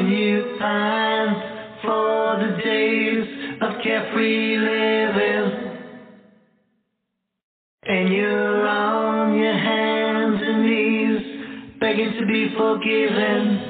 Can you find for the days of carefree living? And you're on your hands and knees, begging to be forgiven.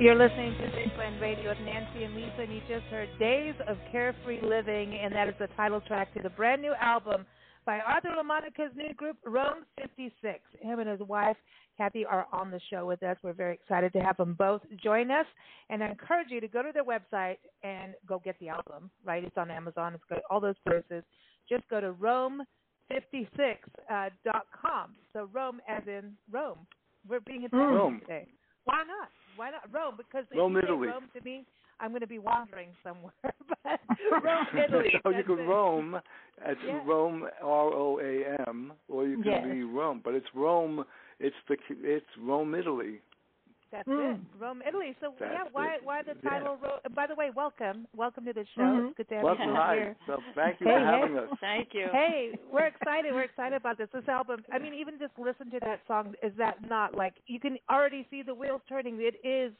You're listening to Big Blend Radio with Nancy and Lisa, and you just heard Days of Carefree Living, and that is the title track to the brand new album by Arthur Lamonica's new group, Rome 56. Him and his wife, Kathy, are on the show with us. We're very excited to have them both join us, and I encourage you to go to their website and go get the album, right? It's on Amazon. It's got all those places. Just go to Rome56.com. So Rome as in Rome. We're being in Rome today. Why not? Why not Rome? Because if Rome, you say Italy. Rome to me, I'm going to be wandering somewhere. But Rome, Italy. So you can roam. It's Rome, R-O-A-M, or you can be Rome. But it's Rome. It's Rome, Italy. That's it. Rome, Italy. So why the title? Yeah. By the way, welcome, welcome to the show. It's good to have you here. So thank you for having us. Thank you. Hey, we're excited. We're excited about this. This album. I mean, even just listen to that song. Is that not like you can already see the wheels turning? It is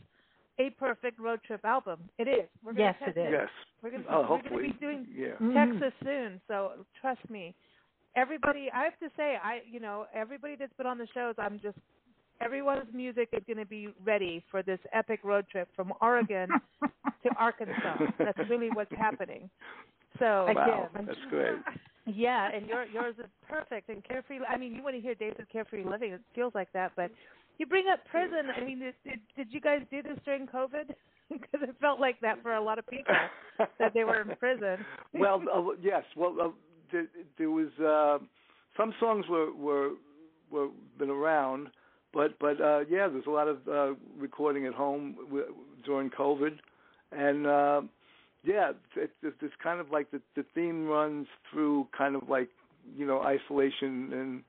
a perfect road trip album. It is. We're gonna it is. Yes. We're going to be doing Texas soon. So trust me, everybody. I have to say, everybody that's been on the shows, everyone's music is going to be ready for this epic road trip from Oregon to Arkansas. That's really what's happening. So again, that's great. Yeah, and yours is perfect and carefree. I mean, you want to hear Days of Carefree Living. It feels like that, but you bring up prison. I mean, did you guys do this during COVID? Because it felt like that for a lot of people that they were in prison. Well, yes. Well, there was some songs were been around. But yeah, there's a lot of recording at home during COVID, and yeah, it's kind of like the theme runs through kind of like, you know, isolation and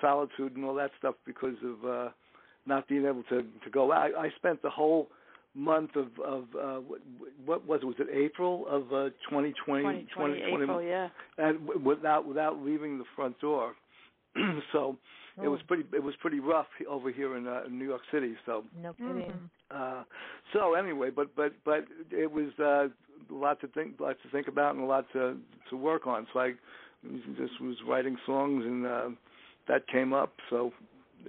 solitude and all that stuff because of not being able to go out. I spent the whole month of what was it, April of 2020? 2020 April, yeah. And without leaving the front door. So it was pretty rough over here in New York City. So no kidding. So anyway, but it was a lot to think about and a lot to work on. So I just was writing songs, and that came up. So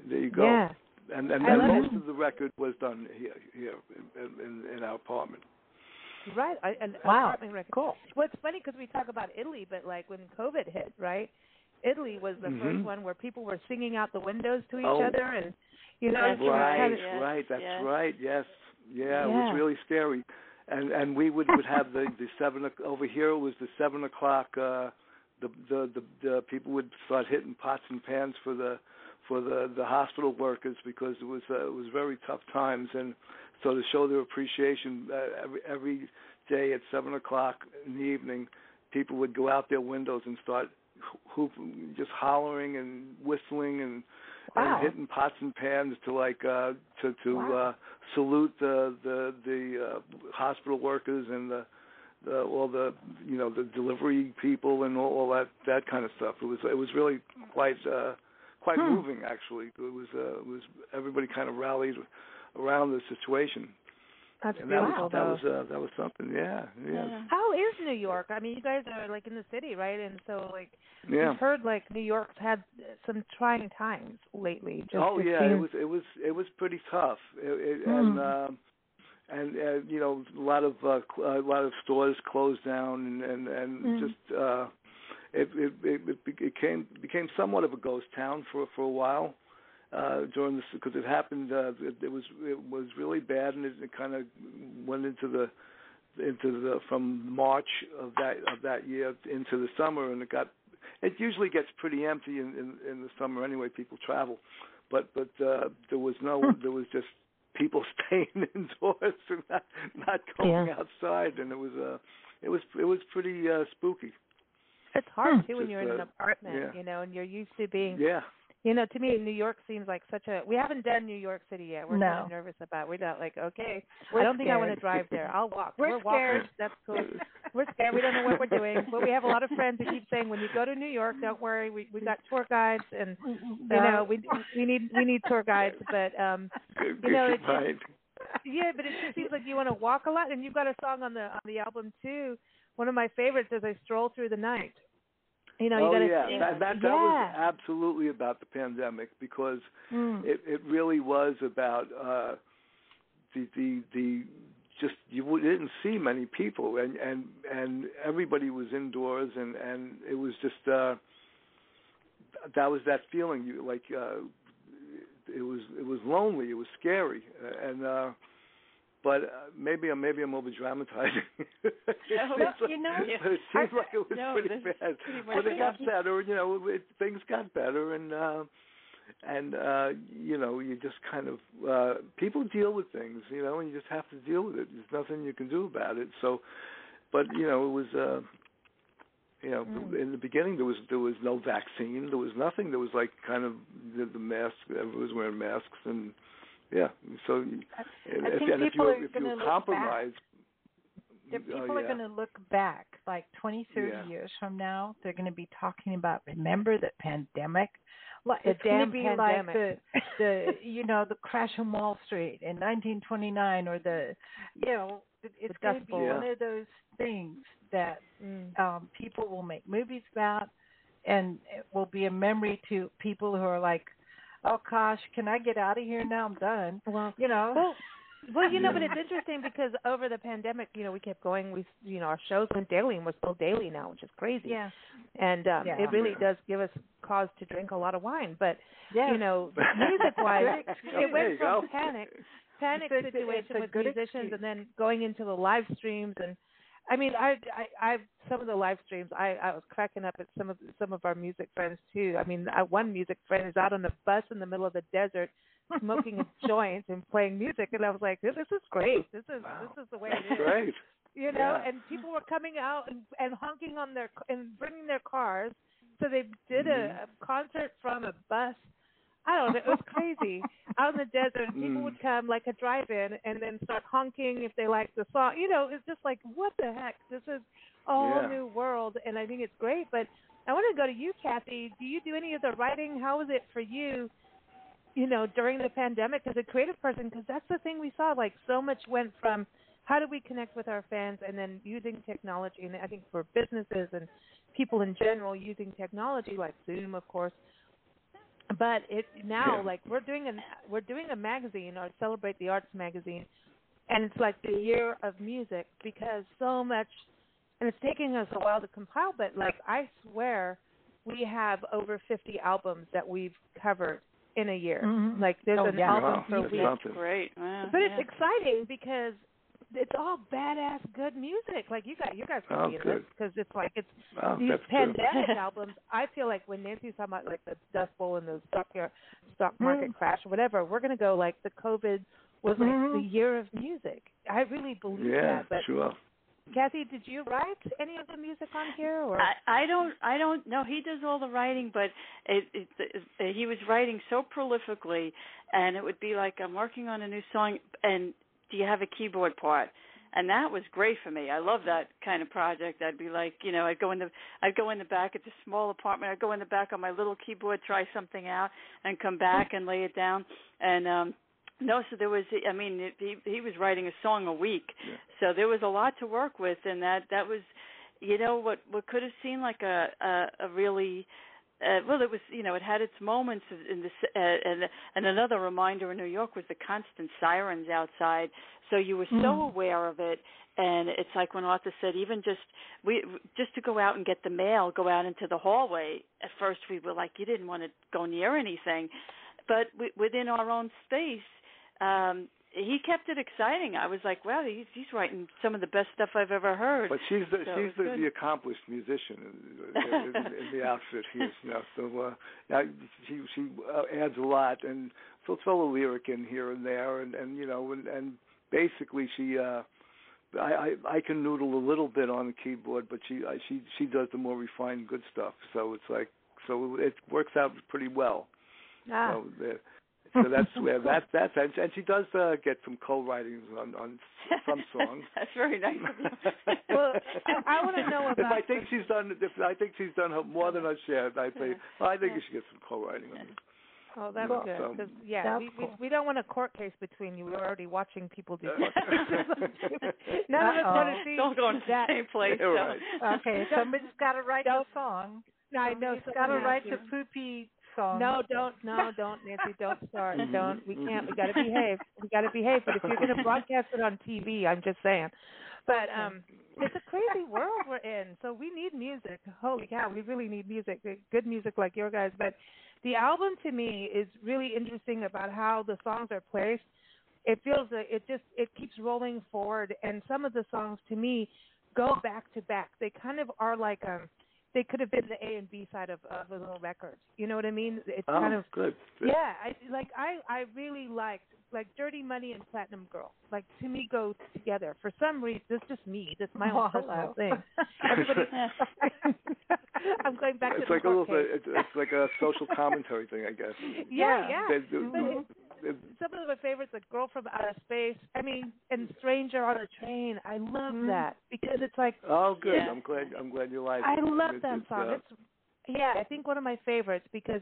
there you go. Yeah. And most of the record was done here in our apartment. Right. Wow. Cool. Well, it's funny because we talk about Italy, but like when COVID hit, right? Italy was the first one where people were singing out the windows to each other, and you know, it was really scary, and we would have the 7 o'clock over here. It was the 7 o'clock. The people would start hitting pots and pans for the hospital workers because it was very tough times, and so to show their appreciation, every day at 7 o'clock in the evening, people would go out their windows and start just hollering and whistling and hitting pots and pans to salute the hospital workers and the all the, you know, the delivery people and all that kind of stuff. It was really quite moving, actually. It was everybody kind of rallied around the situation. That's beautiful. That was something, yeah. How is New York? I mean, you guys are like in the city, right? And so, like, we've heard like New York's had some trying times lately. It was pretty tough, and you know, a lot of stores closed down, and just it became somewhat of a ghost town for a while. During this, because it happened, it was really bad, and it kind of went into the from March of that year into the summer, and it usually gets pretty empty in the summer anyway. People travel, but there was just people staying indoors and not going outside, and it was pretty spooky. It's hard too when you're in an apartment, you know, and you're used to being You know, to me, New York seems like such a... We haven't done New York City yet. We're kind of nervous about it. We're not like, okay, I don't think I want to drive there. I'll walk. We're scared. That's cool. We're scared. We don't know what we're doing. But we have a lot of friends who keep saying, when you go to New York, don't worry. We got tour guides, and, you know, we need tour guides. But, you know, it's just, but it just seems like you want to walk a lot. And you've got a song on the album, too. One of my favorites is I Stroll Through the Night. You know, that was absolutely about the pandemic because it really was about just you didn't see many people and everybody was indoors and it was just that was that feeling you like it was lonely, it was scary and. But maybe I'm over dramatizing. It seems like it was pretty bad. But it got better, you know. Things got better, and you know, you just kind of people deal with things, you know, and you just have to deal with it. There's nothing you can do about it. So, but you know, it was you know, in the beginning there was no vaccine, there was nothing. There was like kind of the mask. Everyone was wearing masks and. Yeah, so if you compromise... People are going to look back, like 20, 30 years from now, they're going to be talking about, remember the pandemic? It's going to be pandemic. Like the you know, the crash on Wall Street in 1929 or the, you know, it's going to be one of those things that people will make movies about and it will be a memory to people who are like, oh, gosh, can I get out of here now? I'm done. Well, you know. Well, you know, but it's interesting because over the pandemic, you know, we kept going. We, you know, our shows went daily and we're still daily now, which is crazy. Yeah. And it really does give us cause to drink a lot of wine. But, you know, music-wise, it went from panic situation with musicians and then going into the live streams and, I mean, I some of the live streams, I was cracking up at some of our music friends, too. I mean, one music friend is out on a bus in the middle of the desert smoking a joint and playing music, and I was like, this is great. This is the way it is. Great. You know, yeah. And people were coming out and honking on their and bringing their cars. So they did a concert from a bus. I don't know. It was crazy. Out in the desert, and people would come like a drive-in and then start honking if they liked the song. You know, it's just like, what the heck? This is a whole new world, and I think it's great. But I want to go to you, Kathy. Do you do any of the writing? How was it for you, you know, during the pandemic as a creative person? Because that's the thing we saw. Like, so much went from how do we connect with our fans and then using technology. And I think for businesses and people in general using technology like Zoom, of course. But it now, like, we're doing a magazine, or Celebrate the Arts magazine, and it's like the year of music, because so much, and it's taking us a while to compile, but, like, I swear we have over 50 albums that we've covered in a year. Mm-hmm. Like, there's album for weeks. That's great. Wow, but it's exciting because it's all badass good music. Like, you guys can be in this, because it's like these pandemic albums. I feel like when Nancy's talking about like the Dust Bowl and the stock market crash or whatever, we're gonna go like the COVID was like the year of music. I really believe that. But sure. Kathy, did you write any of the music on here? Or? I don't know. He does all the writing, but he was writing so prolifically, and it would be like, I'm working on a new song, and do you have a keyboard part? And that was great for me. I love that kind of project. I'd be like, you know, I'd go in the back. It's a small apartment. I'd go in the back on my little keyboard, try something out, and come back and lay it down. And so there was, I mean, he was writing a song a week. Yeah. So there was a lot to work with, and that was, you know, what could have seemed like a really well, it was, you know, it had its moments in this, and another reminder in New York was the constant sirens outside. So you were so aware of it, and it's like when Arthur said, even just to go out and get the mail, go out into the hallway. At first, we were like, you didn't want to go near anything, but within our own space, he kept it exciting. I was like, wow, he's writing some of the best stuff I've ever heard. But she's the accomplished musician in the outfit here, you know. So she adds a lot, and she'll throw a lyric in here and there, and you know, and basically she, I can noodle a little bit on the keyboard, but she does the more refined good stuff. So it's like, so it works out pretty well. Ah. So that's where that's and she does get some co-writings on some songs. That's very nice of you. Well, I want to know about. I think she's done more than her share. I think you should get some co-writing on it. Oh, that's good. So, cause, we don't want a court case between you. We're already watching people do court cases. None of us want to see. Don't go into that same place. Yeah, right. Okay, somebody's got to write the song. I know. Got to write the poopy. Song. No, don't, Nancy, don't start. Don't. We can't. We got to behave. But if you're going to broadcast it on TV, I'm just saying. But it's a crazy world we're in, so we need music. Holy cow, we really need music, good music like your guys. But the album to me is really interesting about how the songs are placed. It feels like it keeps rolling forward, and some of the songs to me go back to back. They kind of are like a. They could have been the A and B side of a little record. You know what I mean? It's kind of good. Yeah, I really liked like Dirty Money and Platinum Girl. Like, to me, go together for some reason. This is just me. That's my own personal thing. I'm going back to the court case. It's like a social commentary thing, I guess. Yeah. Some of my favorites, like Girl from Outer Space, I mean, and Stranger on a Train. I love that, because it's like... Oh, good. Yeah. I'm glad you like it. I love that song. I think one of my favorites, because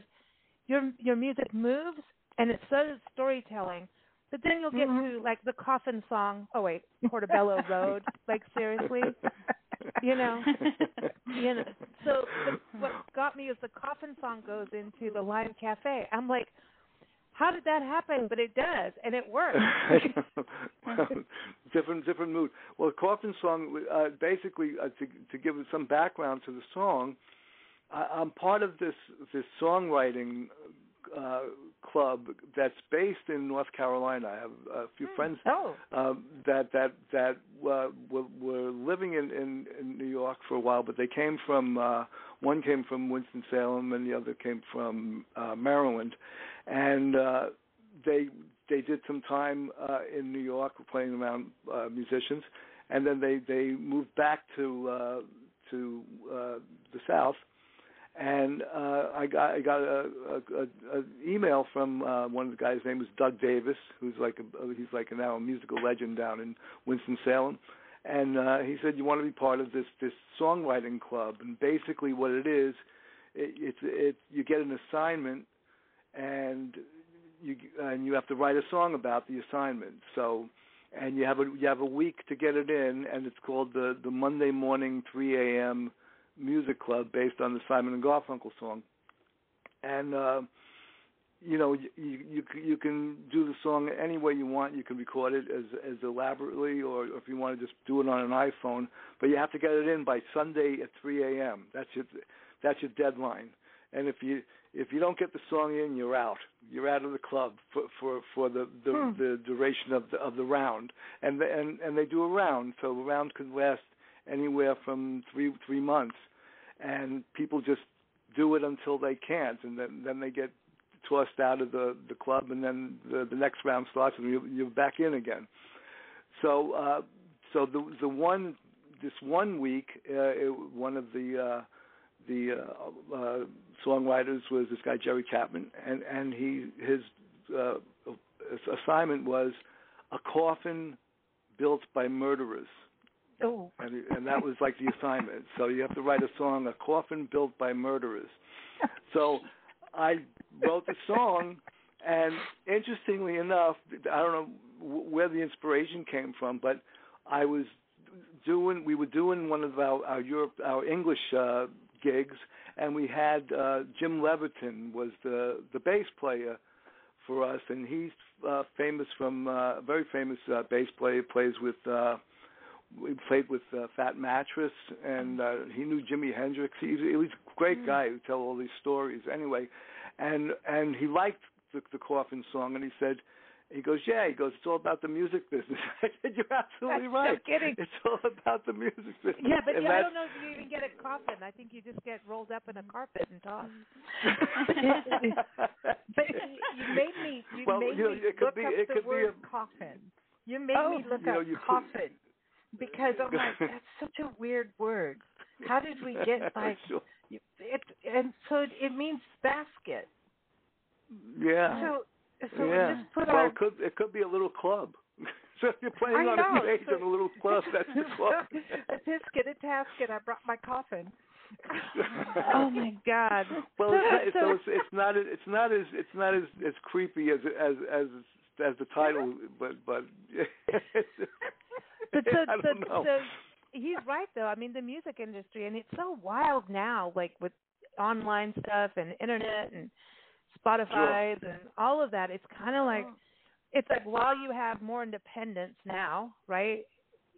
your music moves, and it's so storytelling. But then you'll get to, like, the coffin song. Oh, wait, Portobello Road. Like, seriously? You know? So what got me is the coffin song goes into the Lime Cafe. I'm like... How did that happen? But it does, and it works. Different mood. Well, Coffin Song, basically, to give some background to the song, I'm part of this songwriting club that's based in North Carolina. I have a few friends that were living in New York for a while, but they came from one came from Winston-Salem and the other came from Maryland. And they did some time in New York playing around musicians, and then they moved back to the South. And I got an email from one of the guys. His name was Doug Davis, who's like now a musical legend down in Winston-Salem. And he said, "You want to be part of this songwriting club?" And basically, what it is, you get an assignment, and you have to write a song about the assignment. So, and you have a week to get it in, and it's called the Monday Morning 3 a.m. Music Club, based on the Simon and Garfunkel song. And you can do the song any way you want. You can record it as elaborately, or if you want to just do it on an iPhone. But you have to get it in by Sunday at 3 a.m. That's your deadline. And if you don't get the song in, you're out. You're out of the club for the duration of the round. And they do a round, so a round could last anywhere from three months, and people just do it until they can't, and then they get tossed out of the club, and then the next round starts, and you're back in again. So so this one week, one of the songwriters was this guy Jerry Chapman, and his assignment was a coffin built by murderers. Oh. And that was like the assignment. So you have to write a song, a coffin built by murderers. So I wrote the song, and interestingly enough, I don't know where the inspiration came from, but we were doing one of our English gigs, and we had Jim Leverton was the bass player for us, and he's very famous bass player, We played with Fat Mattress, and he knew Jimi Hendrix. He was a great guy who tell all these stories. Anyway, and he liked the coffin song, and he said, he goes, "It's all about the music business." I said, "You're absolutely right. No kidding. It's all about the music business." Yeah, but I don't know if you even get a coffin. I think you just get rolled up in a carpet and tossed. But you made me look up the word coffin. You made me look up coffin. Because I'm like, that's such a weird word. How did we get like it? And so it means basket. Yeah. So yeah. We just put on. Well, it could be a little club. So if you're playing on a stage in a little club, that's the club. A basket. I brought my coffin. Oh my God. Well, it's not as creepy as the title, but. But so he's right, though. I mean, the music industry, and it's so wild now, like with online stuff and internet and Spotify and all of that. It's kind of like, it's like while you have more independence now, right?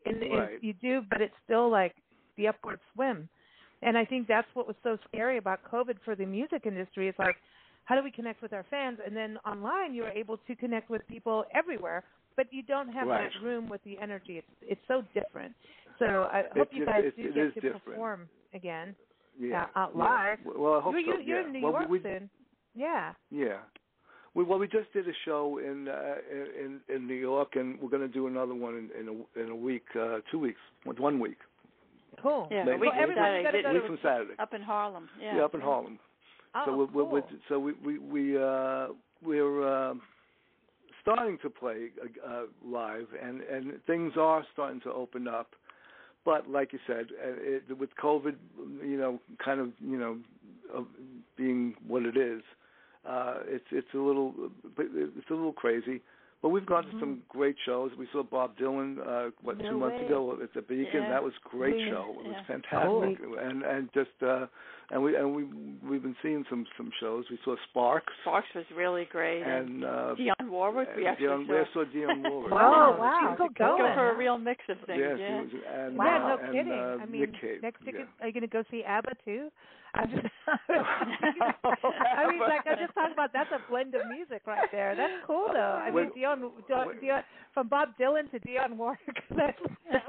And you do, but it's still like the upward swim. And I think that's what was so scary about COVID for the music industry. It's like, how do we connect with our fans? And then online, you were able to connect with people everywhere. But you don't have that room with the energy. It's so different. So I hope you guys do get to perform again out live. Well, I hope so. You're in New York soon. Yeah. Yeah. We just did a show in New York, and we're going to do another one in a week, 2 weeks, 1 week. Cool. Yeah. Well, from Saturday. Up in Harlem. Yeah. Up in Harlem. Oh, so cool. We're starting to play live, and things are starting to open up, but like you said, with COVID, being what it is, it's a little crazy. But we've gone to some great shows. We saw Bob Dylan 2 months ago at the Beacon. Yeah. That was a great show. It was fantastic, and we've been seeing some shows. We saw Sparks. Sparks was really great. And Dionne Warwick. We saw Dionne Warwick. Oh wow! She's going for a real mix of things. Yes, yeah. No kidding. I mean, next ticket. Are you going to go see ABBA too? I mean, like I just talked about, that's a blend of music right there. That's cool, though. I mean, Dionne, from Bob Dylan to Dionne Warwick. That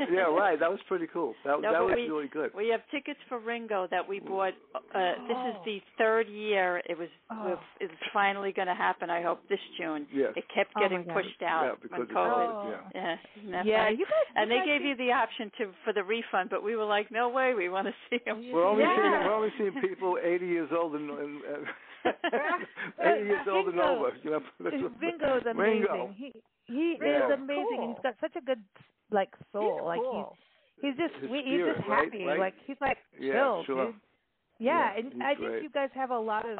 was pretty cool. That was really good. We have tickets for Ringo that we bought This is the third year. It's finally going to happen, I hope, this June. Yes. It kept getting pushed out because of COVID. Oh. Yeah. Yeah, you guys, and they gave you the option for the refund, but we were like, no way, we want to see them. We're only seeing people 80 years old and 80 years old and over. You know, Ringo is amazing. He is amazing. Cool. He's got such a good soul. He's just sweet. He's just happy. Right? Chill, dude. Yeah, and I think you guys have a lot of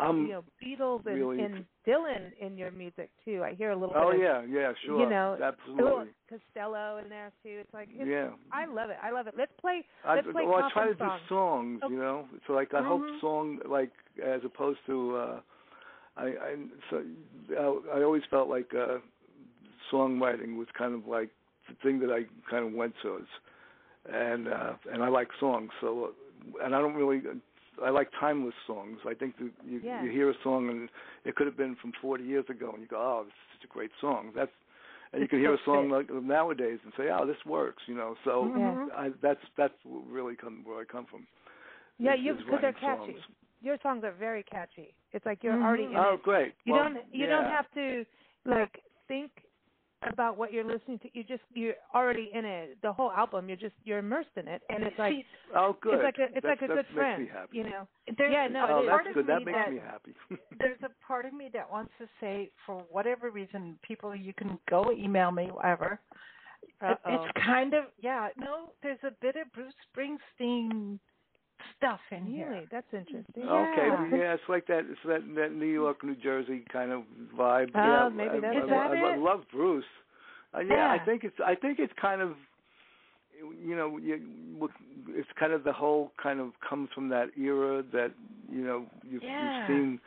Beatles and Dylan in your music too. I hear a little bit. Yeah, sure. You know, absolutely. Costello in there too. It's I love it. I love it. Let's play. I try to do songs. You know, so I hope song as opposed to I always felt songwriting was kind of the thing that I kind of went towards, and I like songs. So and I don't really. I like timeless songs. I think that you hear a song and it could have been from 40 years ago, and you go, "Oh, this is such a great song." And you can hear a song like nowadays and say, "Oh, this works," you know. So that's really where I come from. Yeah, because they're catchy. Songs. Your songs are very catchy. It's like you're already in it. Oh, great! You don't have to think about what you're listening to. You're already in it. The whole album, you're immersed in it, and it's it's like a good friend. You know, that's good. That makes me happy. There's a part of me that wants to say, for whatever reason, people, you can go email me, whatever. It's kind of there's a bit of Bruce Springsteen stuff in here. Really? That's interesting. Okay, it's like that. It's that New York, New Jersey kind of vibe. Oh, yeah, maybe that's I love Bruce. I think it's. I think it's kind of. You know, it's kind of the whole kind of comes from that era that you've seen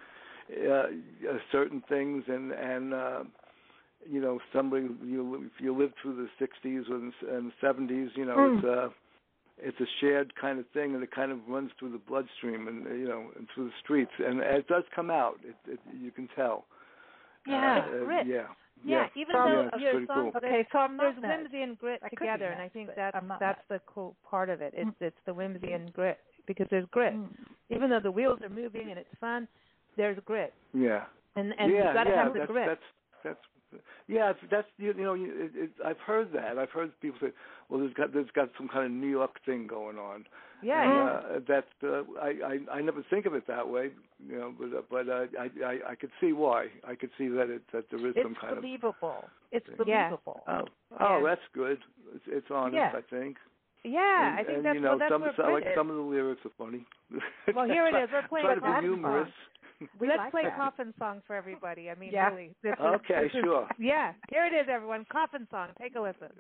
certain things and. Somebody if you lived through the 60s and 70s, it's. It's a shared kind of thing, and it kind of runs through the bloodstream and and through the streets, and it does come out. It you can tell. Yeah, grit. Even though your songs, cool. Okay, so there's whimsy and grit together, and I think that's the cool part of it. It's the whimsy and grit, because there's grit. Even though the wheels are moving and it's fun, there's grit. Yeah. And you've got to have the grit. That's I've heard that. I've heard people say, "Well, there's got some kind of New York thing going on." Yeah. And, I never think of it that way, but I could see why. I could see that there is some kind of. It's believable. It's believable. Oh, that's good. It's honest, I think. Yeah, I think that's some of the lyrics are funny. Well, here it is. We're playing a coffin song. Let's play coffin song for everybody. I mean, really. Okay, sure. Yeah, here it is, everyone. Coffin song. Take a listen.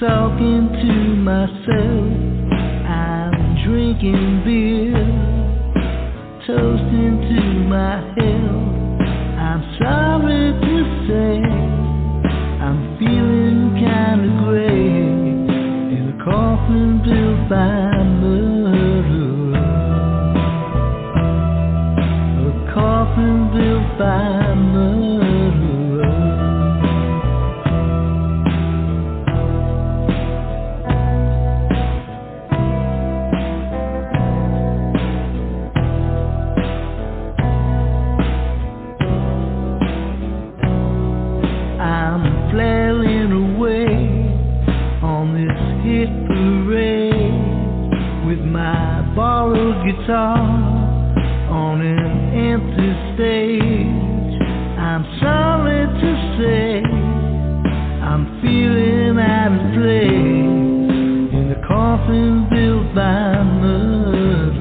Talking to myself, I'm drinking beer, toasting to my health. I'm sorry to say, I'm feeling kinda gray in a coffin built by murderers, a coffin built by murderers. Guitar on an empty stage. I'm sorry to say, I'm feeling out of place in the coffin built by murderers,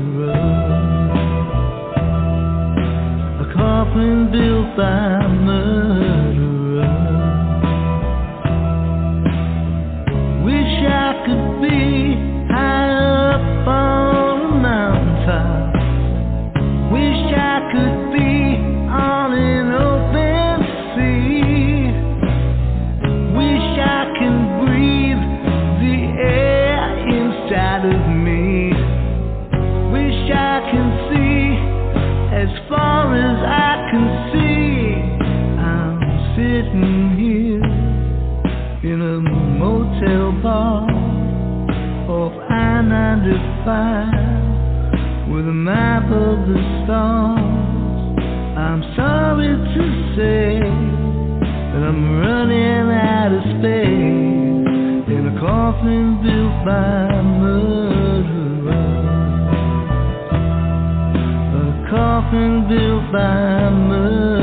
a coffin built by murderers. Wish I could be high up on. Wish I can breathe the air inside file with a map of the stars. I'm sorry to say that I'm running out of space in a coffin built by murderers, a coffin built by murderers.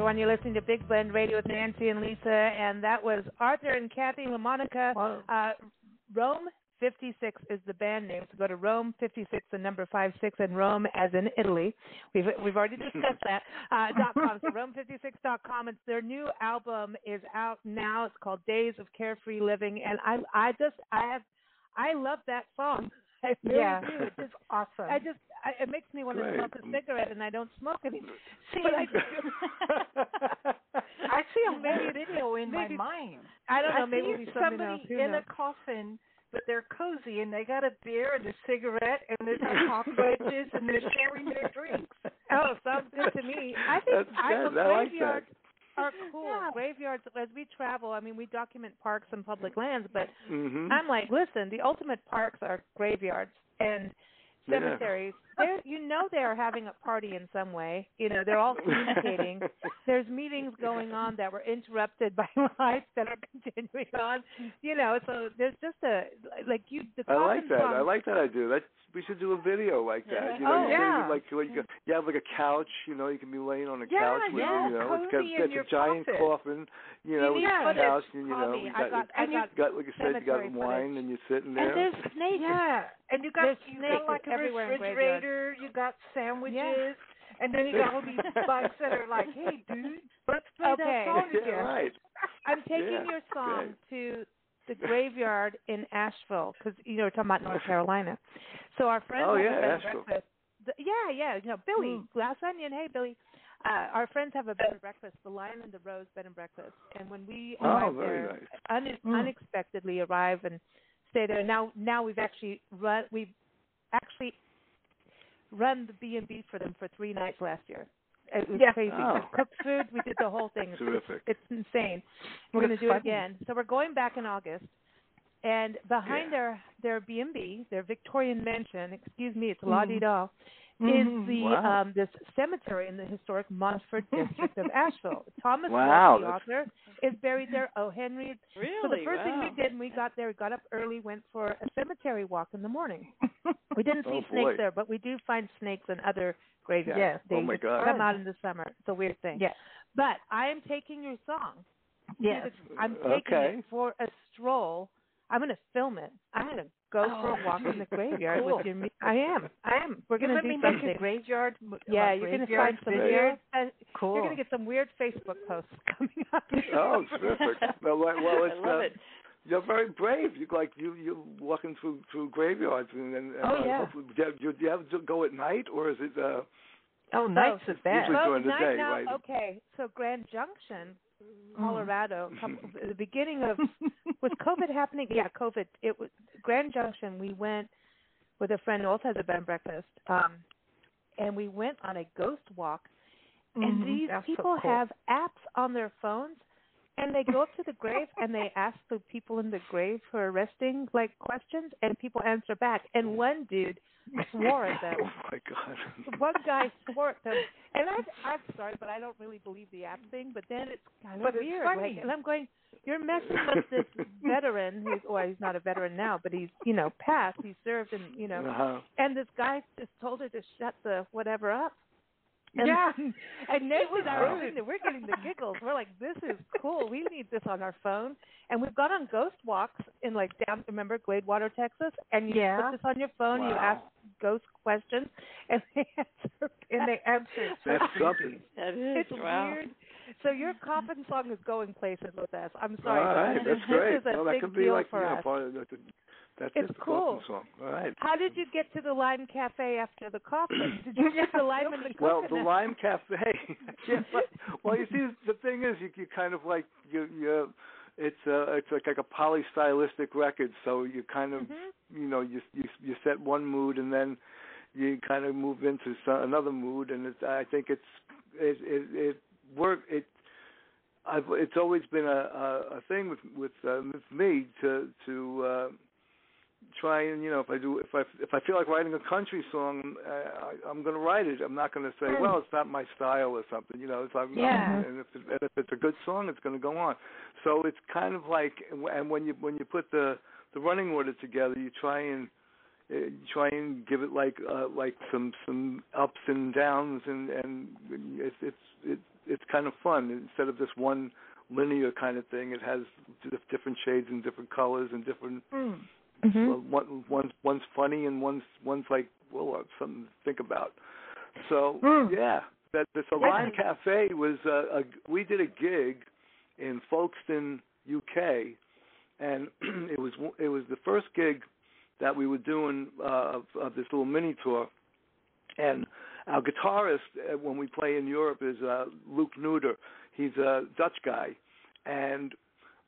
Everyone, you're listening to Big Blend Radio with Nancy and Lisa, and that was Arthur and Kathy Lamonica. Wow. Rome 56 is the band name, so go to Rome 56, the number 56, and Rome as in Italy. We've already discussed that. .com, so Rome56.com. It's their new album is out now. It's called Days of Carefree Living, and I love that song. I really do. It's just awesome. It makes me want to smoke a cigarette, and I don't smoke anymore. See, I see a weird video in my mind. I don't know. Maybe somebody in a coffin, but they're cozy, and they got a beer and a cigarette, and there's cockroaches, and they're sharing their drinks. Oh, sounds good to me. I think I like that. Are cool. Yeah. Graveyards, as we travel, I mean, we document parks and public lands, but I'm like, listen, the ultimate parks are graveyards and cemeteries. Yeah. You know they are having a party in some way. You know, they're all communicating. There's meetings going on that were interrupted by lights that are continuing on. You know, so there's just a, like you. I like that idea. We should do a video like that. You know, you have like a couch, you know, you can be laying on a couch. With you know, it's got a giant coffin, you know, with a couch, and you know, you got like I said, you got wine, and you're sitting there. And there's snakes. Yeah. And you got like a refrigerator, you got sandwiches, and then you got all these bugs that are like, hey, dude, let's play that song again. Right. I'm taking your song to the graveyard in Asheville, because, you know, we're talking about North Carolina. So our friend Asheville. You know, Billy, Glass Onion, hey, Billy. Our friends have a bed and breakfast, the Lion and the Rose bed and breakfast. And when we arrived there, unexpectedly arrive and stay there. Now we've actually run the B&B for them for 3 nights last year. It was crazy. Oh. We cooked food. We did the whole thing. Terrific. It's insane. We're going to do it again. So we're going back in August. And behind their B&B, their Victorian mansion, excuse me, it's la-di-da, is the this cemetery in the historic Montford district of Asheville. Thomas Wolfe, the author, is buried there. O. Henry. Really? So the first thing we did when we got there, we got up early, went for a cemetery walk in the morning. We didn't see snakes there, but we do find snakes in other graveyards. Yes, they come out in the summer. It's a weird thing. Yeah. But I am taking your song. Yes. I'm taking it for a stroll. I'm going to film it. I'm going to go for a walk in the graveyard with your. I am. We're going to do something. Like graveyard. Yeah, you're going to find some weird. Cool. You're going to get some weird Facebook posts coming up. Oh, terrific! Well, I love it. You're very brave. You're walking through graveyards and do you have to go at night or is it? Night's the best. Usually during the day, right? Okay, so Grand Junction. Colorado, the beginning of was COVID happening. Yeah, COVID. It was Grand Junction. We went with a friend who also has a bed and breakfast, and we went on a ghost walk. And these people have apps on their phones, and they go up to the grave and they ask the people in the grave who are resting like questions, and people answer back. And one dude swore at them. Oh my God! One guy swore at them, and I'm sorry, but I don't really believe the app thing. But then it's kind of weird, funny. Like, and I'm going, you're messing with this veteran who's, well, he's not a veteran now, but he's, you know, past, he served, and you know, and this guy just told her to shut the whatever up. And, and Nancy and I we're getting the giggles. We're like, this is cool. We need this on our phone. And we've gone on ghost walks in like down, remember, Gladewater, Texas? And you put this on your phone. Wow. You ask ghost questions, and they answer. That's something. That is. It's weird. So your coffin song is going places with us. I'm sorry. All right, that's great. Well, that could be like, you know, part of the. It's cool. Song. All right. How did you get to the Lime Cafe after the coffin? Did you get the lime in the coffin? Well, the Lime Cafe. Well, you see, the thing is, you kind of like you. It's like a polystylistic record, so you kind of you know you set one mood and then you kind of move into another mood, and I think it it's always been a thing with me to try and, you know, if I feel like writing a country song, I'm going to write it. I'm not going to say, well, it's not my style or something, you know. It's like, yeah. and if it's a good song, it's going to go on. So it's kind of like, and when you put the running order together, you try and give it like some ups and downs, and it's kind of fun. Instead of this one linear kind of thing, it has different shades and different colors and different. Mm-hmm. Well, one's funny and one's like, well, something to think about. So yeah, so Lion Cafe was we did a gig in Folkestone, UK, and it was the first gig that we were doing of this little mini tour. And our guitarist, when we play in Europe, is Luke Nuder. He's a Dutch guy, and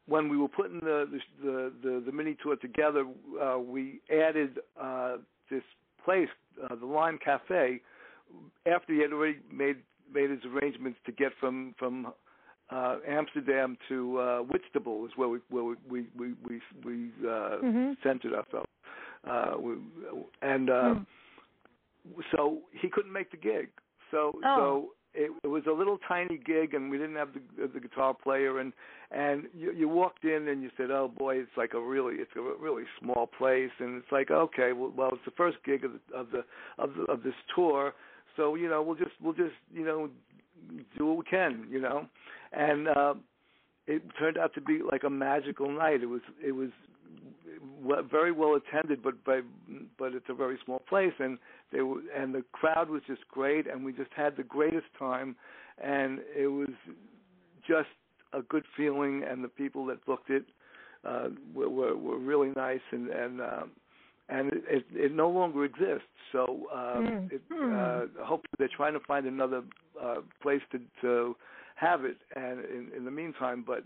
when we were putting the mini tour together, we added this place, the Lime Cafe, after he had already made his arrangements to get from Amsterdam to Whitstable, is where we mm-hmm. centered ourselves, so he couldn't make the gig. So it was a little tiny gig, and we didn't have the guitar player. And you walked in, and you said, "Oh boy, it's like a really small place." And it's like, okay, well, it's the first gig of this tour, so you know, we'll just you know, do what we can, you know. And it turned out to be like a magical night. It was very well attended, but it's a very small place, and the crowd was just great, and we just had the greatest time, and it was just a good feeling, and the people that booked it were really nice, and it no longer exists. So hopefully they're trying to find another place to have it, and in the meantime, but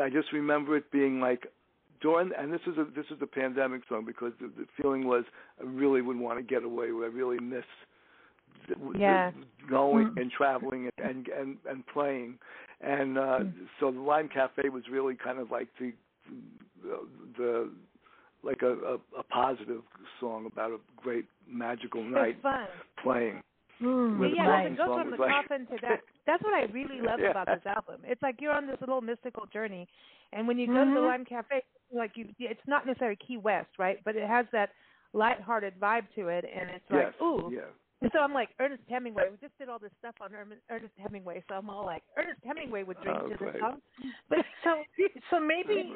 I just remember it being like. And this is a pandemic song, because the feeling was I really would want to get away. I really miss going and traveling and playing. And so the Lime Cafe was really kind of like the like a positive song about a great magical night playing. It goes from the coffin to that. That's what I really love about this album. It's like you're on this little mystical journey, and when you go to the Lime Cafe, like it's not necessarily Key West, right? But it has that lighthearted vibe to it, and it's like ooh. Yeah. And so I'm like Ernest Hemingway. We just did all this stuff on Ernest Hemingway, so I'm all like Ernest Hemingway would drink to this song. But so maybe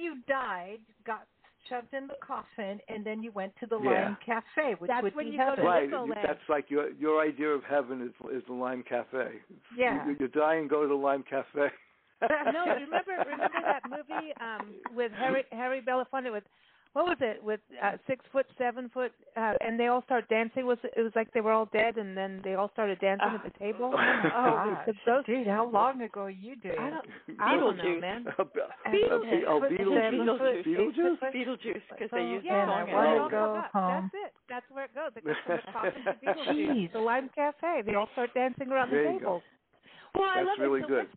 you died, got shoved in the coffin, and then you went to the Lime Cafe, which that's would when be you heaven. Go to right. That's like your idea of heaven is the Lime Cafe. Yeah, you die and go to the Lime Cafe. No, remember that movie with Harry Belafonte with what was it with 6 foot 7 foot and they all start dancing. It was like they were all dead, and then they all started dancing at the table. Oh, dude, how long ago you did? I don't know, man. Beetlejuice, because they used the song. That's it. That's where it goes. It goes from the coffin to Beetlejuice, the Lime Cafe. They all start dancing around the table. Well, I love really it. Good.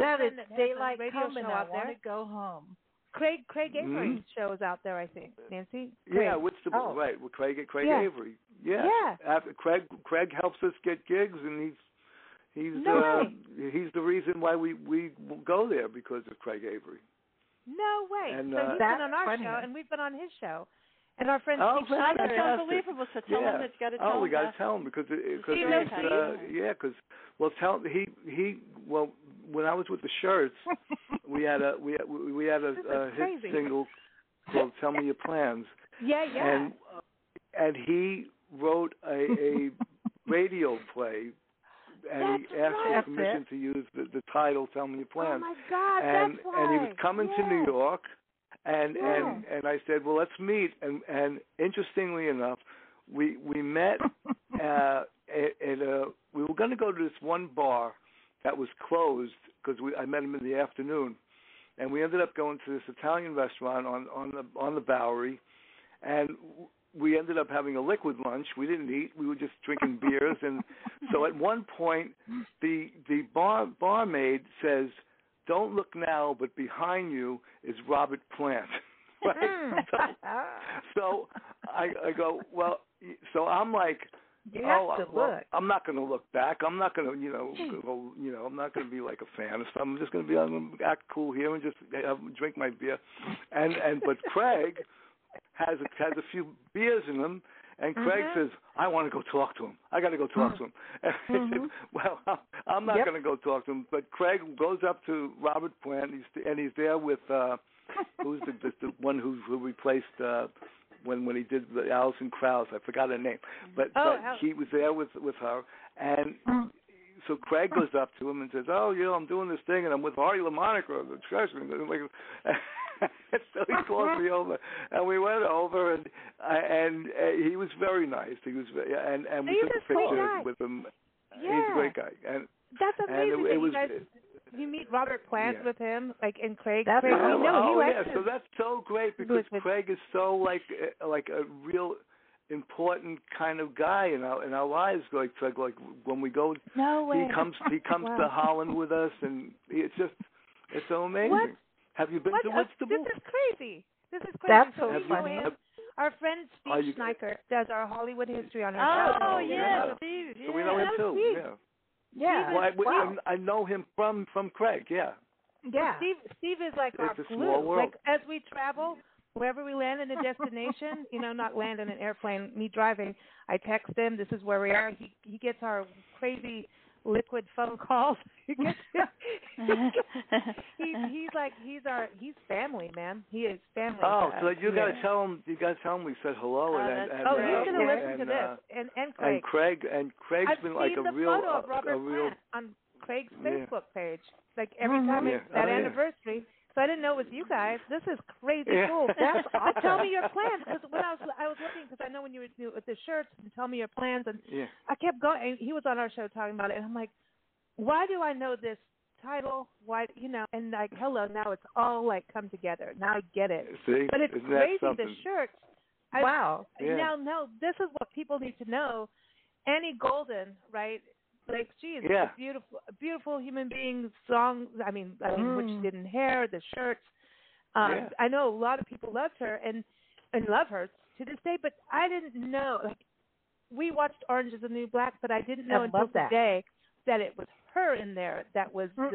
That is daylight coming. I want to go home. Craig Avery's show is out there, I think. Nancy. Craig. Yeah, Whitstable, right? Well, Craig Avery. Yeah. After Craig helps us get gigs, and he's the reason why we go there, because of Craig Avery. No way. And, so he's been on our show, and we've been on his show. And our friends Steve Snyker. That's unbelievable. So tell him that you got to tell him. Oh, we got to tell him because when I was with the Shirts, we had a hit single called "Tell Me Your Plans." Yeah. And he wrote a radio play, and he asked for permission to use the title "Tell Me Your Plans." Oh my God, that's why. And he was coming to New York. And I said, well, let's meet. And interestingly enough, we met we were going to go to this one bar that was closed because I met him in the afternoon, and we ended up going to this Italian restaurant on the Bowery, and we ended up having a liquid lunch. We didn't eat. We were just drinking beers, and so at one point, the barmaid says, don't look now, but behind you is Robert Plant. Right? So I go, well, so I'm like, I'm not going to look back. I'm not going to, I'm not going to be like a fan or something. I'm just going to be, I'm going to act cool here and just drink my beer. But Craig has a few beers in him. And Craig says, I want to go talk to him. I got to go talk to him. And I said, well, I'm not going to go talk to him. But Craig goes up to Robert Plant, and he's there with who's the one who replaced when he did Alison Krauss. I forgot her name. But he was there with her. And so Craig goes up to him and says, I'm doing this thing, and I'm with Artie LaMonica, the treasurer. So he called me over, and we went over, and he was very nice. He was, and we took a picture with him. Yeah. He's a great guy. And that's amazing. And you meet Robert Plant with him, like, and Craig. That's Craig. So that's so great because Craig is so like a real important kind of guy in our lives. Like when we go, he comes to Holland with us, and it's so amazing. What? Have you been to Whitstable? This is crazy. That's so funny. Our friend Steve Snyker does our Hollywood history on our show. Oh, yeah. Steve, yeah. So we know him, too. Steve. Yeah. Well, I know him from Craig, yeah. Yeah. Well, Steve is like our glue. Like, as we travel, wherever we land in a destination, not land in an airplane, me driving, I text him, this is where we are. He gets our crazy liquid phone calls. He's family, man. He is family. Oh, so you gotta tell him. You gotta tell him we said hello. He's gonna listen to this. And Craig. And Craig. And Craig's I've been like a real. I've seen the photo of Robert Plant on Craig's Facebook page. Like every time it's that anniversary. So I didn't know it was you guys. This is crazy cool. That's awesome. Tell me your plans, because when I was looking, because I know when you were with the shirts, and tell me your plans, and I kept going. And he was on our show talking about it, and I'm like, why do I know this title? Why, And like, hello, now it's all like come together. Now I get it. See? But it's crazy. The shirts. Wow. Yeah. Now this is what people need to know. Annie Golden, right? Like, she is a beautiful human being. Songs, I mean what she did in hair, the shirts. I know a lot of people loved her and love her to this day, but I didn't know. Like, we watched Orange is the New Black, but I didn't know until today that it was her in there that was she was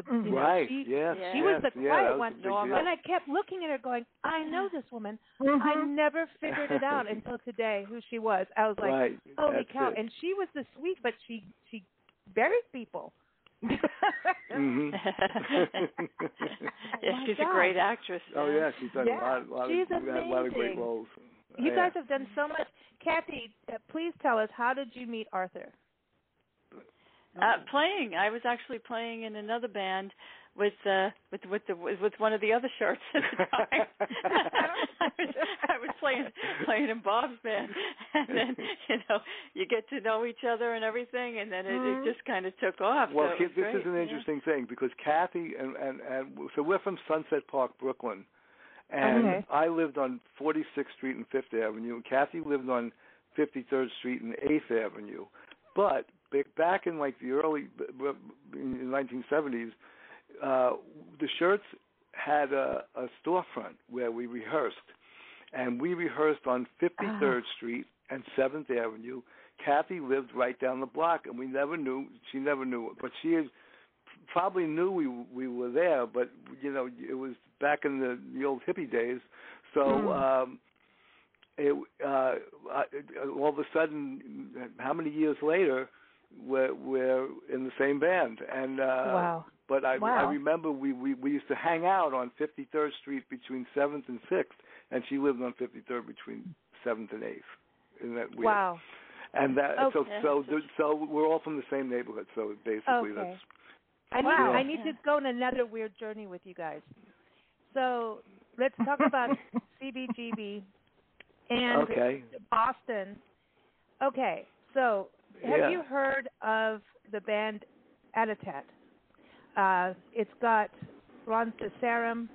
the quiet one. And I kept looking at her going, I know this woman. I never figured it out until today who she was. I was like, holy cow. And she was the sweet, but she buried people. Yeah, she's a great actress. Oh, yeah, she's done a lot of great roles. You guys have done so much. Kathy, please tell us, how did you meet Arthur? Playing. I was actually playing in another band with one of the other shirts at the time. I was playing in Bob's band, and then you get to know each other and everything, and then it just kind of took off. Well, so this is an interesting thing because Kathy and so we're from Sunset Park, Brooklyn, and I lived on 46th Street and 5th Avenue, and Kathy lived on 53rd Street and 8th Avenue, but back in like the early 1970s, the Shirts had a storefront where we rehearsed. And we rehearsed on 53rd Street and 7th Avenue. Kathy lived right down the block, and we never knew. She never knew. But she probably knew we were there, but, it was back in the old hippie days. So all of a sudden, how many years later, we're in the same band. And but I remember we used to hang out on 53rd Street between 7th and 6th, and she lived on 53rd between 7th and 8th. Isn't that weird? Wow. And that so we're all from the same neighborhood. So basically, that's I need to go on another weird journey with you guys. So let's talk about CBGB and Boston. Okay, so. Have you heard of the band Attatak? It's got Ron Sarum.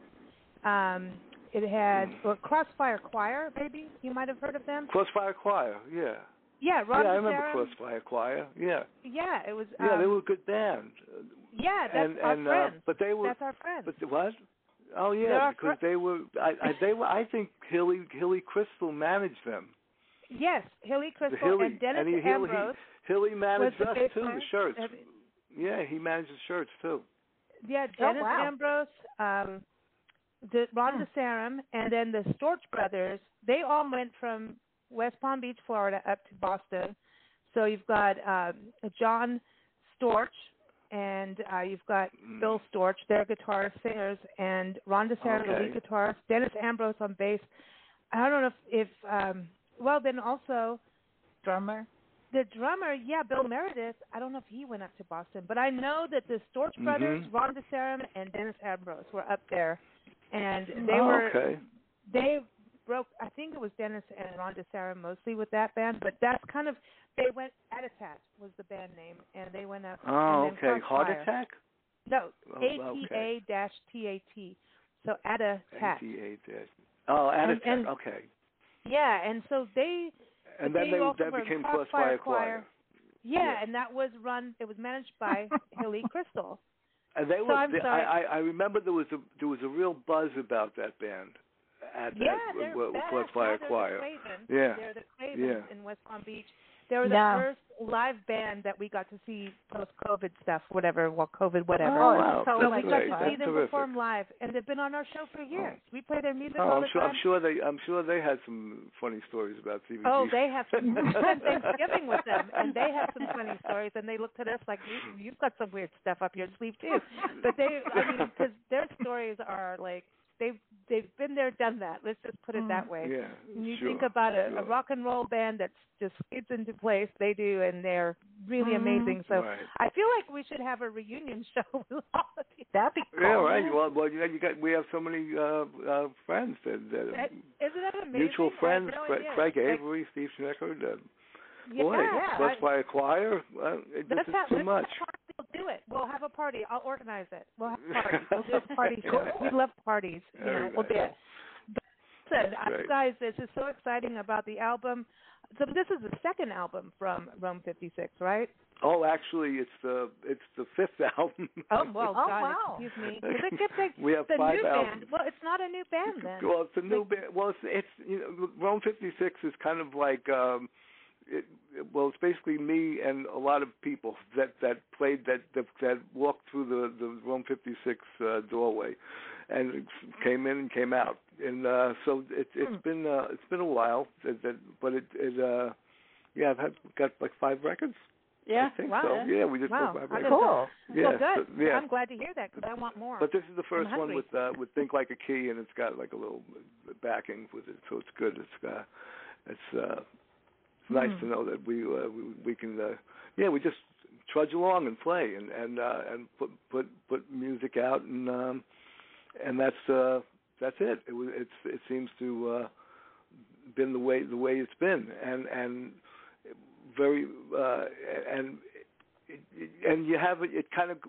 It had Crossfire Choir, maybe. You might have heard of them. Crossfire Choir, yeah. Yeah, Ron Sarum. I remember Crossfire Choir, yeah. Yeah, it was... yeah, they were a good band. Yeah, that's our friends. But they were. That's our friends. But what? Oh yeah, because they were. I think Hilly Crystal managed them. Yes, Hilly Crystal and Dennis Ambrose. Hilly managed us too, the Shirts. Yeah, he managed the Shirts too. Yeah, Dennis Ambrose, Ron Sarum, and then the Storch brothers. They all went from West Palm Beach, Florida, up to Boston. So you've got John Storch. And you've got Bill Storch, their guitarist, singers, and Ron Sarum, the lead guitarist, Dennis Ambrose on bass. I don't know if then also drummer. The drummer, yeah, Bill Meredith. I don't know if he went up to Boston, but I know that the Storch brothers, Ron Sarum, and Dennis Ambrose were up there, and they broke. I think it was Dennis and Ron Sarum mostly with that band, but that's kind of. They went, Attatak was the band name, and they went up. Oh, and then Heart Attack? No, ATA-TAT. So Attatak. Attatak, and. Yeah, and so they. And then that became Crossfire Choir. Yeah, and that was it was managed by Hilly Crystal. And they I remember there was a real buzz about that band. Crossfire Choir. The They're the Cravens in West Palm Beach. They were the first live band that we got to see post-COVID stuff, whatever. Oh, wow. So we got to see them perform live, and they've been on our show for years. We play their music all the time. I'm sure they had some funny stories about CBG. Oh, they have some. We spent Thanksgiving with them, and they had some funny stories, and they looked at us like, you've got some weird stuff up your sleeve, too. But because their stories are like, They've been there, done that. Let's just put it that way. Yeah, and you think about a rock and roll band that just skids into place. They do, and they're really amazing. So I feel like we should have a reunion show with all of you. That'd be cool. Yeah, right. Well, we have so many friends. That isn't that amazing? Mutual friends, Craig Avery, Steve Snyker, Crossfire Choir. This is too much. We'll do it. We'll have a party. I'll organize it. We'll have a party. We'll do a party. We love parties. We'll do it. But listen, guys, this is so exciting about the album. So this is the second album from Rome 56, right? Oh, actually, it's the fifth album. Oh, well, excuse me. We have the 5 albums. Well, it's not a new band then. Well, it's a new band. Well, it's Rome 56 is kind of like. It's basically me and a lot of people that played that walked through the Rome 56 doorway, and came in and came out, and so it's been a while. But I've got like 5 records. Yeah, I think so. Yeah, we just put 5 records. Cool. Yeah, well, good. So, yeah. I'm glad to hear that because I want more. But this is the first one with Think Like a Key, and it's got like a little backing with it, so it's good. It's nice to know that we can we just trudge along and play and put music out and that's it. It seems to been the way it's been and very and you have it kind of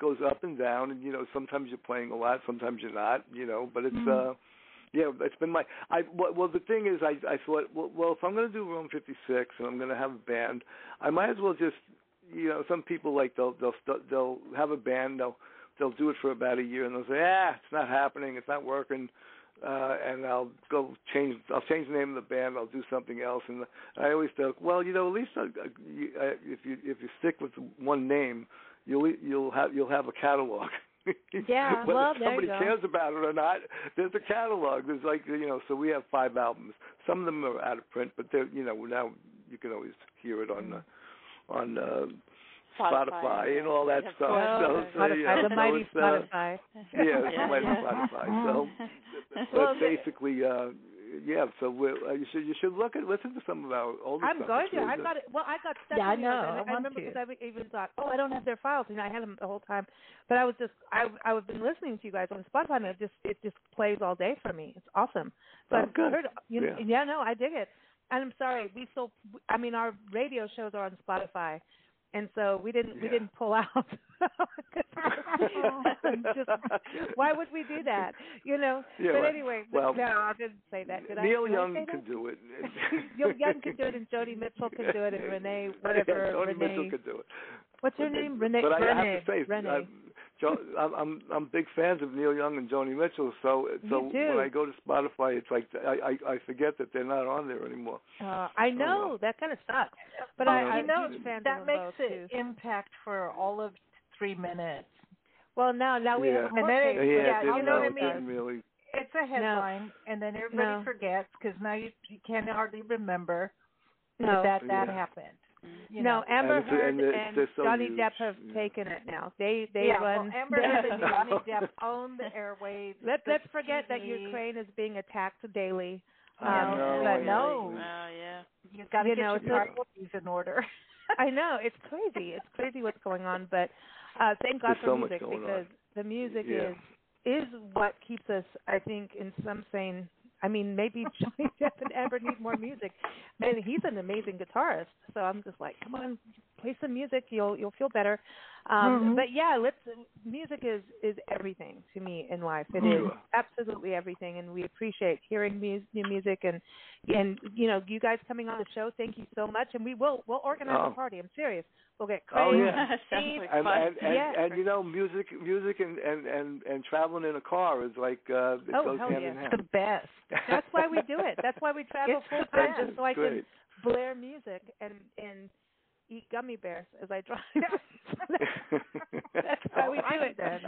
goes up and down, and sometimes you're playing a lot, sometimes you're not, but it's. Yeah, it's been the thing is, I thought, if I'm going to do Rome 56 and I'm going to have a band, I might as well just, some people like they'll have a band, they'll do it for about a year and they'll say, it's not happening, it's not working, and I'll change the name of the band, I'll do something else, and I always thought, at least if you stick with one name, you'll have a catalog. Yeah, whether somebody cares about it or not, there's a catalog. There's so we have 5 albums. Some of them are out of print, but they're now you can always hear it on Spotify and all that stuff. The mighty Spotify. The mighty Spotify. So, basically. So you should listen to some of our older stuff. I'm going to. I got stuck. Yeah, I know. I remember because I even thought, I don't have their files, and I had them the whole time. But I was just, I've been listening to you guys on Spotify, and it just plays all day for me. It's awesome. So I've heard, I dig it. And I'm sorry, our radio shows are on Spotify. And so we didn't pull out. Just, why would we do that? You know. Yeah, but anyway, well, no, I didn't say that. Neil Young can do it. Neil Young can do it, and Joni Mitchell can do it, and Renee whatever. Yeah, Joni Mitchell can do it. What's her name? Renee. But I have to say, I'm big fans of Neil Young and Joni Mitchell. So when I go to Spotify, it's like I forget that they're not on there anymore. I know that kind of sucks, but that makes it too. Impact for all of 3 minutes. Well, now we have a you know what I mean. Really. It's a headline, and then everybody forgets because now you can hardly remember that happened. You know, Amber Heard and Johnny Depp have taken it now. They run. Well, Amber Heard and Johnny Depp own the airwaves. Let's forget that Ukraine is being attacked daily. You got to get your priorities in order. I know it's crazy. It's crazy what's going on, but thank God for music because the music is what keeps us, I think, in some sane. I mean, maybe Johnny Depp and Amber need more music. Man, he's an amazing guitarist, so I'm just like, come on, play some music. You'll feel better. But music is everything to me in life. It is absolutely everything, and we appreciate hearing new music and you guys coming on the show. Thank you so much, and we'll organize a party. I'm serious. We'll get Craig. Oh yeah, and music and traveling in a car is like it goes hand in hand. It's the best. That's why we do it. That's why we travel full time, just so I can blare music and eat gummy bears as I drive. That's why we do it then.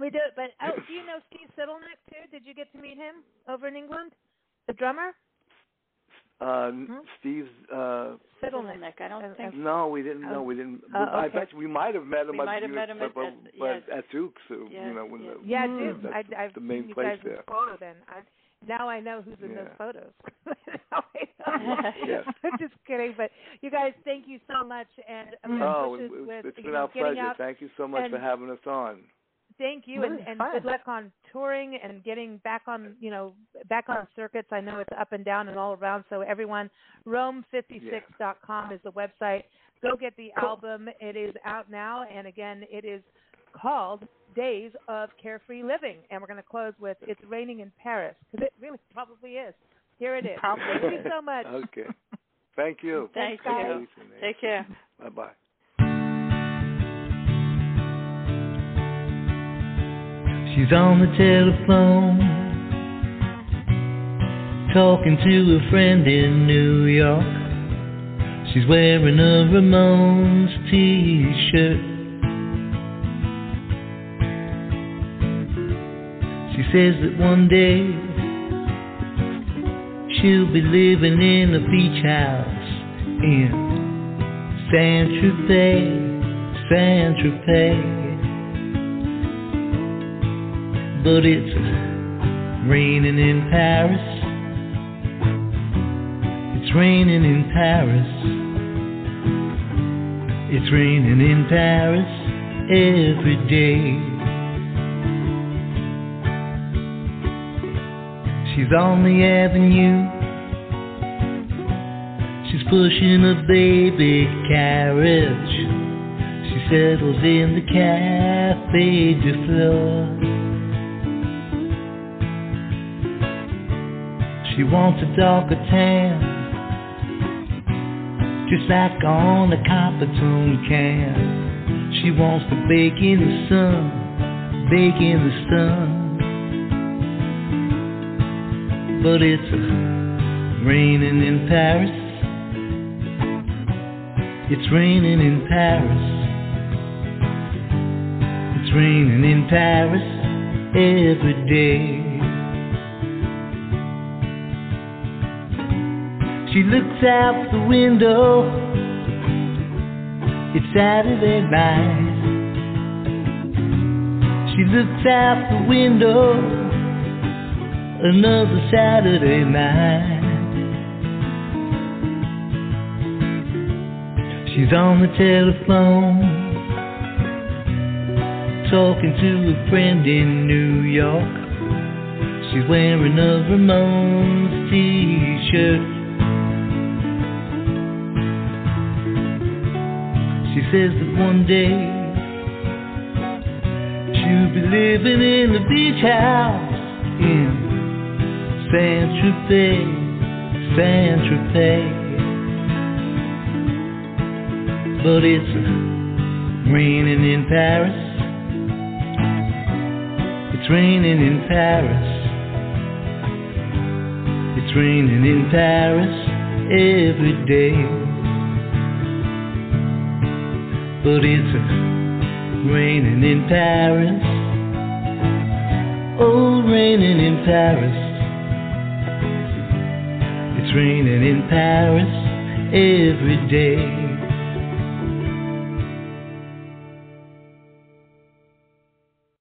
We do it. But do you know Steve Siddleneck too? Did you get to meet him over in England? The drummer? Steve Siddleneck. I don't think. No, we didn't. I bet we might have met him. At Duke's. Duke's. I've the main place guys there. Photo then. Now I know who's in those photos. I'm just kidding, but you guys, thank you so much. And it's been our pleasure. Thank you so much for having us on. Thank you, and good luck on touring and getting back on circuits. I know it's up and down and all around. So everyone, Rome56.com is the website. Go get the album. It is out now, and again, it is called Days of Carefree Living. And we're going to close with It's Raining in Paris, because it really probably is. Here it is. Thank you so much. Okay. Thank you. Thank you. Take care. Bye-bye. She's on the telephone, talking to a friend in New York. She's wearing a Ramones t-shirt. She says that one day she'll be living in a beach house in Saint-Tropez. But it's raining in Paris. It's raining in Paris. It's raining in Paris every day. She's on the avenue. She's pushing a baby carriage. She settles in the Café de Fleurs. She wants a darker tan, just like on a coppertone can. She wants to bake in the sun, bake in the sun. But it's raining in Paris. It's raining in Paris. It's raining in Paris every day. She looks out the window. It's Saturday night. She looks out the window. Another Saturday night. She's on the telephone, talking to a friend in New York. She's wearing a Ramones t-shirt. She says that one day she'll be living in the beach house in Saint-Tropez, Saint-Tropez. But it's raining in Paris. It's raining in Paris. It's raining in Paris every day. But it's raining in Paris. Oh, raining in Paris. It's raining in Paris every day.